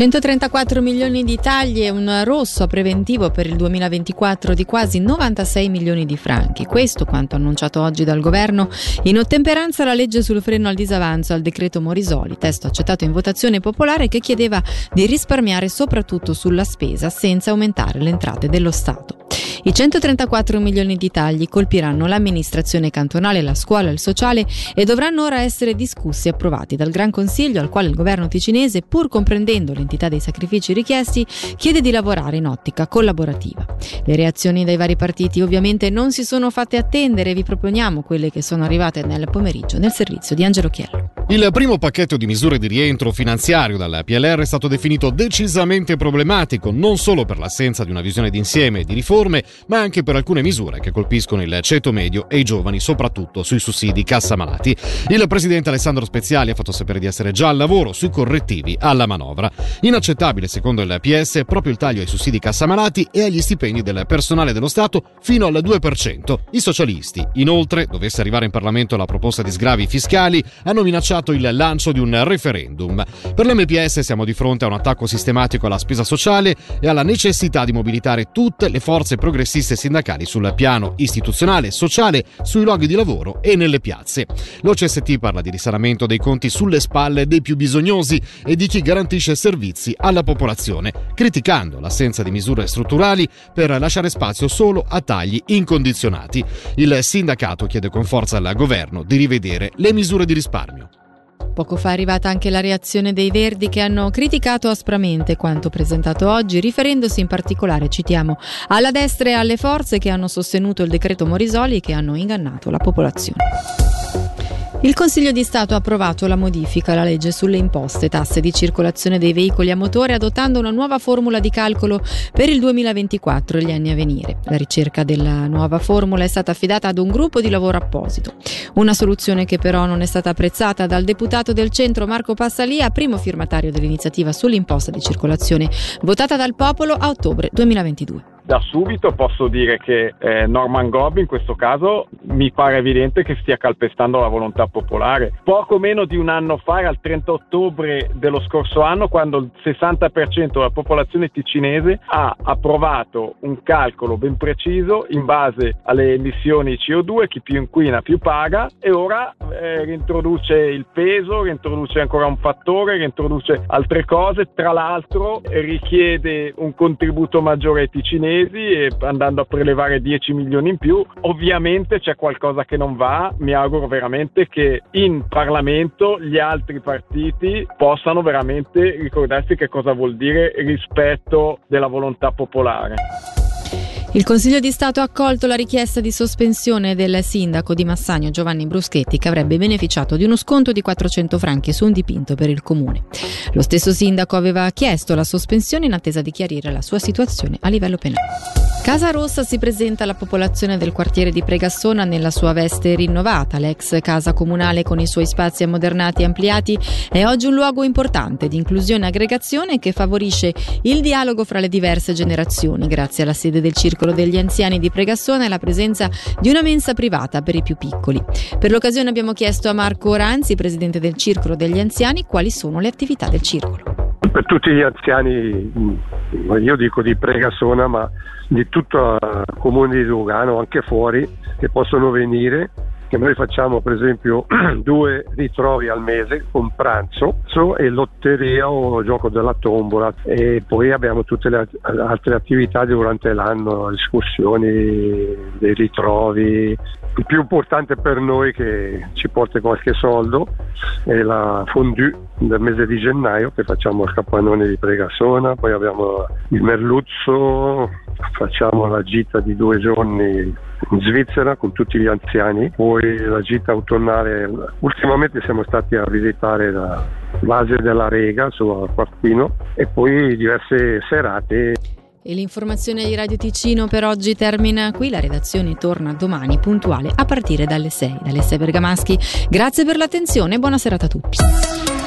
134 milioni di tagli e un rosso preventivo per il 2024 di quasi 96 milioni di franchi. Questo quanto annunciato oggi dal governo in ottemperanza alla legge sul freno al disavanzo, al decreto Morisoli, testo accettato in votazione popolare che chiedeva di risparmiare soprattutto sulla spesa senza aumentare le entrate dello Stato. I 134 milioni di tagli colpiranno l'amministrazione cantonale, la scuola e il sociale e dovranno ora essere discussi e approvati dal Gran Consiglio, al quale il governo ticinese, pur comprendendo l'entità dei sacrifici richiesti, chiede di lavorare in ottica collaborativa. Le reazioni dai vari partiti ovviamente non si sono fatte attendere, vi proponiamo quelle che sono arrivate nel pomeriggio nel servizio di Angelo Chiello. Il primo pacchetto di misure di rientro finanziario dalla PLR è stato definito decisamente problematico, non solo per l'assenza di una visione d'insieme e di riforme, ma anche per alcune misure che colpiscono il ceto medio e i giovani, soprattutto sui sussidi cassa malati. Il presidente Alessandro Speziali ha fatto sapere di essere già al lavoro sui correttivi alla manovra. Inaccettabile, secondo il PS, è proprio il taglio ai sussidi cassa malati e agli stipendi del personale dello Stato fino al 2%. I socialisti, inoltre, dovesse arrivare in Parlamento la proposta di sgravi fiscali, hanno minacciato il lancio di un referendum. Per l'MPS siamo di fronte a un attacco sistematico alla spesa sociale e alla necessità di mobilitare tutte le forze progressiste sindacali sul piano istituzionale, sociale, sui luoghi di lavoro e nelle piazze. L'OCST parla di risanamento dei conti sulle spalle dei più bisognosi e di chi garantisce servizi alla popolazione, criticando l'assenza di misure strutturali per lasciare spazio solo a tagli incondizionati. Il sindacato chiede con forza al governo di rivedere le misure di risparmio. Poco fa è arrivata anche la reazione dei Verdi, che hanno criticato aspramente quanto presentato oggi, riferendosi in particolare, citiamo, alla destra e alle forze che hanno sostenuto il decreto Morisoli e che hanno ingannato la popolazione. Il Consiglio di Stato ha approvato la modifica alla legge sulle imposte, tasse di circolazione dei veicoli a motore, adottando una nuova formula di calcolo per il 2024 e gli anni a venire. La ricerca della nuova formula è stata affidata ad un gruppo di lavoro apposito. Una soluzione che però non è stata apprezzata dal deputato del centro Marco Passalì, primo firmatario dell'iniziativa sull'imposta di circolazione, votata dal popolo a ottobre 2022. Da subito posso dire che Norman Gobbi in questo caso mi pare evidente che stia calpestando la volontà popolare. Poco meno di un anno fa, al 30 ottobre dello scorso anno, quando il 60% della popolazione ticinese ha approvato un calcolo ben preciso in base alle emissioni CO2, chi più inquina più paga, e ora reintroduce il peso, reintroduce ancora un fattore, reintroduce altre cose, tra l'altro richiede un contributo maggiore ai ticinesi, e andando a prelevare 10 milioni in più. Ovviamente c'è qualcosa che non va. Mi auguro veramente che in Parlamento gli altri partiti possano veramente ricordarsi che cosa vuol dire rispetto della volontà popolare. Il Consiglio di Stato ha accolto la richiesta di sospensione del sindaco di Massagno Giovanni Bruschetti, che avrebbe beneficiato di uno sconto di 400 franchi su un dipinto per il comune. Lo stesso sindaco aveva chiesto la sospensione in attesa di chiarire la sua situazione a livello penale. Casa Rossa si presenta alla popolazione del quartiere di Pregassona nella sua veste rinnovata. L'ex casa comunale, con i suoi spazi ammodernati e ampliati, è oggi un luogo importante di inclusione e aggregazione che favorisce il dialogo fra le diverse generazioni, grazie alla sede del Circolo degli Anziani di Pregassona e la presenza di una mensa privata per i più piccoli. Per l'occasione abbiamo chiesto a Marco Oranzi, presidente del Circolo degli Anziani, quali sono le attività del circolo. Per tutti gli anziani, io dico di Pregassona, ma di tutto il comune di Lugano, anche fuori, che possono venire, che noi facciamo per esempio 2 ritrovi al mese con pranzo e lotteria o gioco della tombola, e poi abbiamo tutte le altre attività durante l'anno, escursioni, dei ritrovi. Il più importante per noi, che ci porta qualche soldo, è la fondue del mese di gennaio, che facciamo al capannone di Pregassona. Poi abbiamo il merluzzo, facciamo la gita di 2 giorni in Svizzera con tutti gli anziani, poi la gita autunnale. Ultimamente siamo stati a visitare la base della Rega sul Quartino, e poi diverse serate. E l'informazione di Radio Ticino per oggi termina qui. La redazione torna domani puntuale a partire dalle 6. Bergamaschi, grazie per l'attenzione e buona serata a tutti.